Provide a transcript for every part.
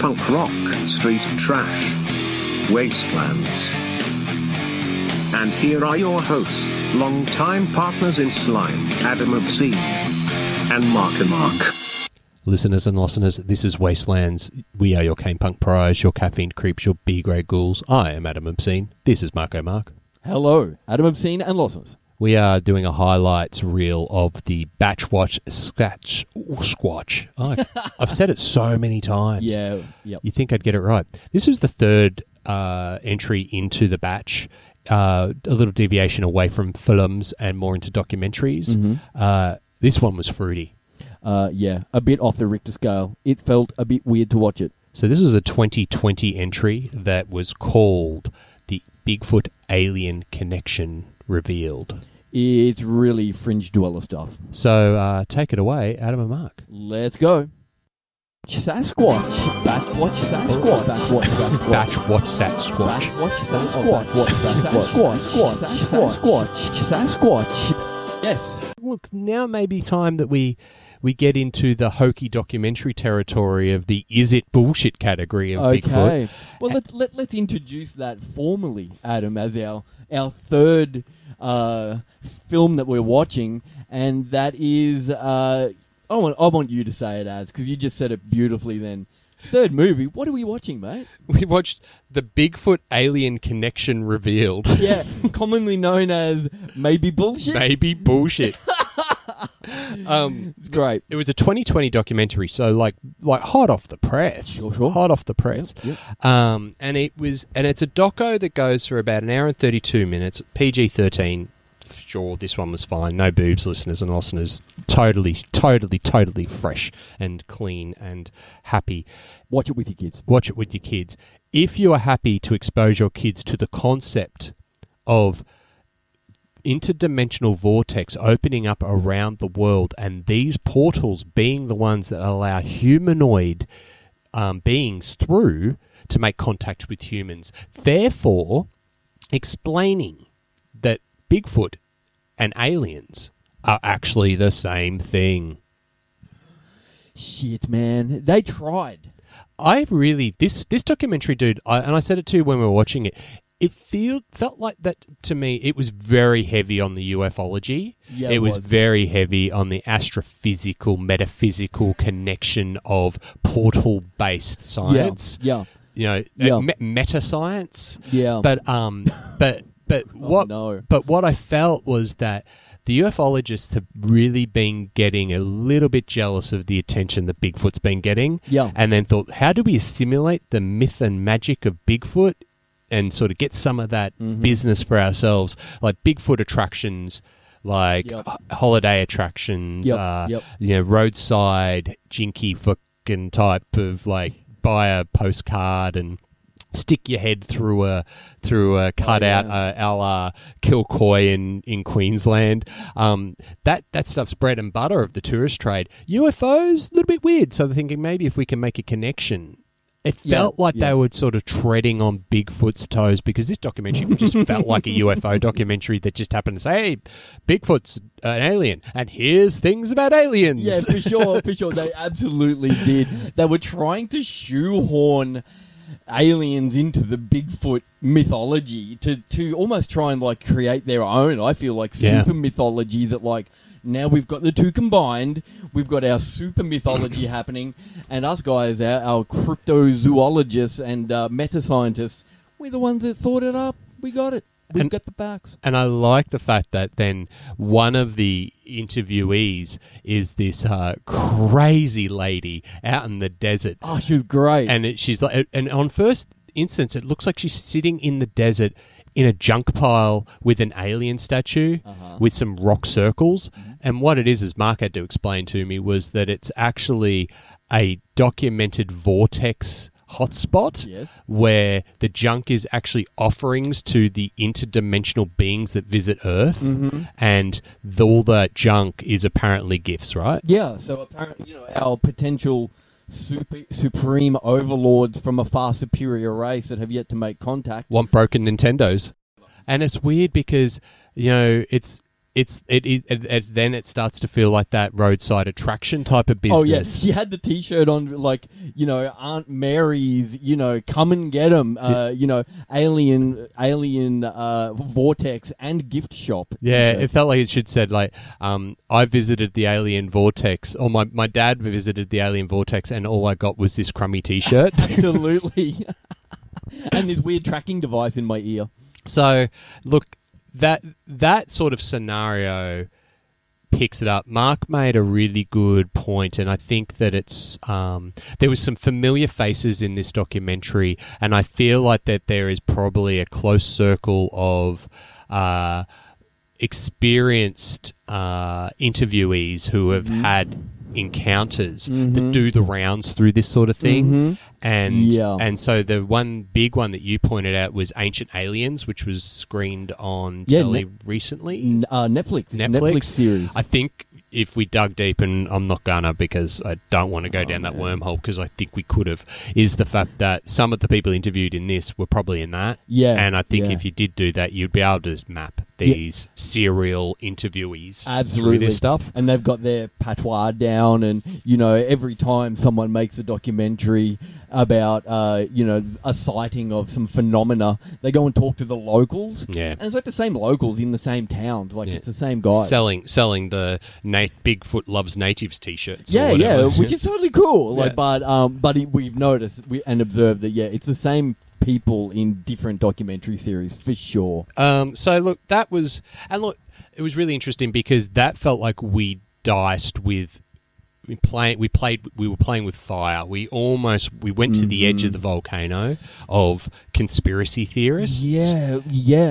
punk rock, street trash, Wastelands. And here are your hosts, long-time partners in slime, Adam Obscene and Marco Mark. Listeners and listeners, this is Wastelands. We are your Cane Punk Pariahs, your Caffeine Creeps, your B-grade ghouls. I am Adam Obscene. This is Marco Mark. Hello, Adam Obscene and listeners. We are doing a highlights reel of the Batch Watch Squatch. Oh, I've said it so many times. Yeah, yep. You think I'd get it right. This is the third entry into the Batch. A little deviation away from films and more into documentaries. Mm-hmm. This one was fruity. Yeah, a bit off the Richter scale. It felt a bit weird to watch it. So this was a 2020 entry that was called the Bigfoot Alien Connection Revealed. It's really fringe dweller stuff. So take it away, Adam and Mark. Let's go. Sasquatch. Batch Watch Sasquatch. Batch Watch Sasquatch. Batch Watch Sasquatch. Batch Watch Sasquatch. Sasquatch. Sasquatch. Sasquatch. Yes. Look, now may be time that we get into the hokey documentary territory of the is it bullshit category of Bigfoot. Okay. Well, let's introduce that formally, Adam, as our third film that we're watching, and that is... I want you to say it as, because you just said it beautifully then. Third movie, what are we watching, mate? We watched The Bigfoot Alien Connection Revealed. Yeah, commonly known as Maybe Bullshit. Maybe Bullshit. It's great. It was a 2020 documentary, so like hot off the press. Sure. Hot off the press. Yep. And it's a doco that goes for about an hour and 32 minutes, PG-13. Sure, this one was fine. No boobs, listeners and listeners. Totally fresh and clean and happy. Watch it with your kids. Watch it with your kids. If you are happy to expose your kids to the concept of interdimensional vortex opening up around the world and these portals being the ones that allow humanoid beings through to make contact with humans, therefore explaining that Bigfoot and aliens are actually the same thing. Shit, man. They tried. This documentary, dude, and I said it too when we were watching it, it felt like that to me. It was very heavy on the ufology. Yeah, it was very heavy on the astrophysical, metaphysical connection of portal-based science. Yeah. Meta science. Yeah. But what I felt was that the ufologists have really been getting a little bit jealous of the attention that Bigfoot's been getting, and then thought, how do we assimilate the myth and magic of Bigfoot and sort of get some of that business for ourselves, like Bigfoot attractions, like holiday attractions, roadside jinky fucking type of like buy a postcard and stick your head through a cutout, a la Kilcoy in Queensland. That stuff's bread and butter of the tourist trade. UFOs, a little bit weird. So they're thinking maybe if we can make a connection. It felt like they were sort of treading on Bigfoot's toes, because this documentary just felt like a UFO documentary that just happened to say, hey, Bigfoot's an alien, and here's things about aliens. Yeah, for sure. They absolutely did. They were trying to shoehorn aliens into the Bigfoot mythology to almost try and like create their own, I feel like, super mythology that like now we've got the two combined. We've got our super mythology happening, and us guys, our cryptozoologists and meta scientists, we're the ones that thought it up. We got it. We've got the facts. And I like the fact that then one of the interviewees is this crazy lady out in the desert. Oh, she was great. And she's like, and on first instance, it looks like she's sitting in the desert in a junk pile with an alien statue with some rock circles. And what it is Mark had to explain to me, was that it's actually a documented vortex hotspot where the junk is actually offerings to the interdimensional beings that visit Earth, and all that junk is apparently gifts, right? Yeah, so apparently, our potential supreme overlords from a far superior race that have yet to make contact want broken Nintendos. And it's weird because, it's It then it starts to feel like that roadside attraction type of business. Oh yes, she had the T-shirt on, like, you know, Aunt Mary's, you know, come and get 'em, you know, alien vortex and gift shop. Yeah, it felt like it should said like, I visited the alien vortex, or my dad visited the alien vortex, and all I got was this crummy T-shirt. Absolutely, and this weird tracking device in my ear. So look. That sort of scenario picks it up. Mark made a really good point, and I think that it's there was some familiar faces in this documentary, and I feel like that there is probably a close circle of experienced interviewees who have had encounters that do the rounds through this sort of thing, and so the one big one that you pointed out was Ancient Aliens, which was screened on telly recently. Netflix series. I think if we dug deep, and I'm not gonna because I don't want to go down that wormhole because I think we could have, is the fact that some of the people interviewed in this were probably in that. Yeah, and I think if you did do that, you'd be able to map these serial interviewees through this stuff. And they've got their patois down, and, you know, every time someone makes a documentary about, you know, a sighting of some phenomena, they go and talk to the locals. Yeah. And it's like the same locals in the same towns. Like, it's the same guy. Selling the Bigfoot Loves Natives T-shirts. Yeah, which is totally cool. Like, but we've noticed and observed that, it's the same people in different documentary series for sure. So look, that was, and look, it was really interesting because that felt like we diced with, we were playing with fire. We went to the edge of the volcano of conspiracy theorists. Yeah.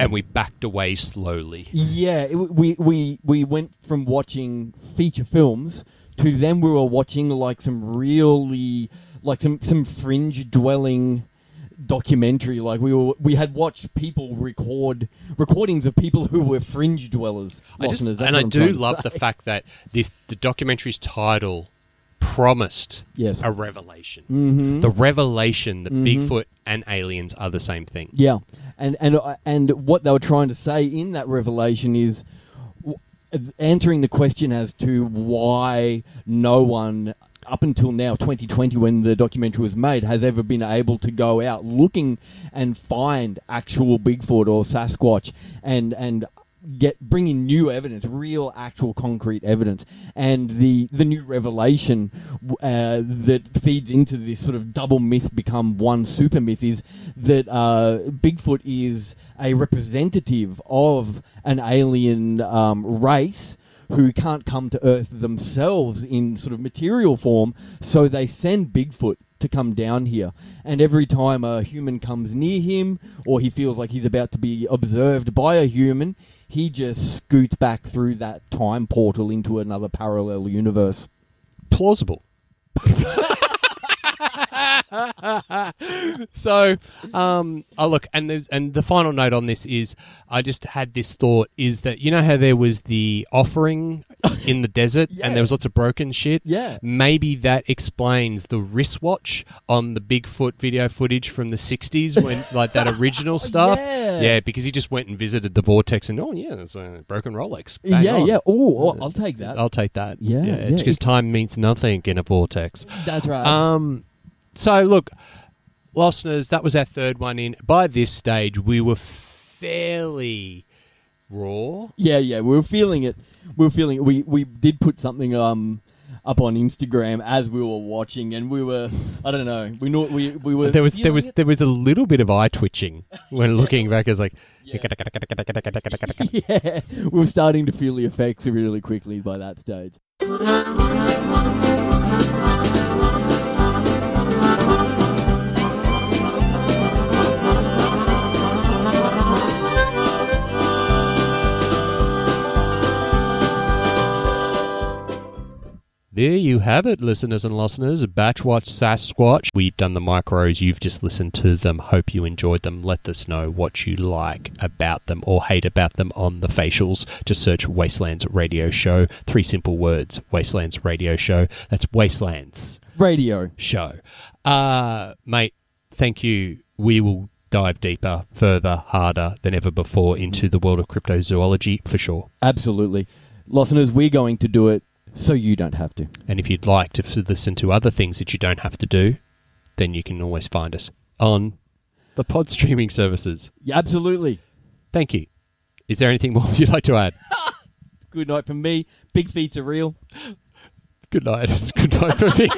And we backed away slowly. Yeah, we went from watching feature films to then we were watching like some really, like some fringe dwelling documentary. Like we had watched people record recordings of people who were fringe dwellers. I do love the fact that the documentary's title promised a revelation. The revelation that Bigfoot and aliens are the same thing. Yeah, and what they were trying to say in that revelation is answering the question as to why no one, up until now, 2020, when the documentary was made, has ever been able to go out looking and find actual Bigfoot or Sasquatch and bring in new evidence, real, actual, concrete evidence. And the new revelation that feeds into this sort of double myth become one super myth is that Bigfoot is a representative of an alien race who can't come to Earth themselves in sort of material form, so they send Bigfoot to come down here. And every time a human comes near him, or he feels like he's about to be observed by a human, he just scoots back through that time portal into another parallel universe. Plausible. So, look, and the final note on this is, I just had this thought, is that, you know how there was the offering in the desert and there was lots of broken shit? Yeah. Maybe that explains the wristwatch on the Bigfoot video footage from the 60s, when like that original stuff. Yeah, because he just went and visited the vortex and, there's a broken Rolex. Bang on. Oh, I'll take that. Yeah, it's because time means nothing in a vortex. That's right. So, look, listeners, that was our third one in. By this stage, we were fairly raw. Yeah, we were feeling it. We did put something up on Instagram as we were watching, and we were, I don't know, we were. There was a little bit of eye twitching when looking back. It was like, yeah, we were starting to feel the effects really quickly by that stage. There you have it, listeners and listeners. Batch Watch Sasquatch. We've done the micros. You've just listened to them. Hope you enjoyed them. Let us know what you like about them or hate about them on the facials. Just search Wastelands Radio Show. 3 simple words. Wastelands Radio Show. That's Wastelands Radio Show. Mate, thank you. We will dive deeper, further, harder than ever before into the world of cryptozoology, for sure. Absolutely. Listeners, we're going to do it so you don't have to. And if you'd like to listen to other things that you don't have to do, then you can always find us on the pod streaming services. Yeah, absolutely. Thank you. Is there anything more you'd like to add? Good night from me. Big feet are real. Good night. It's good night for me.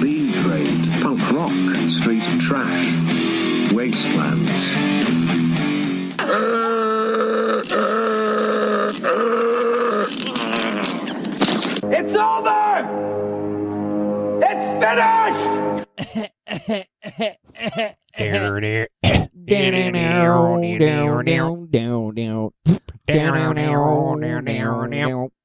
B Trade, punk rock, street trash, wastelands. It's over. It's finished. Down.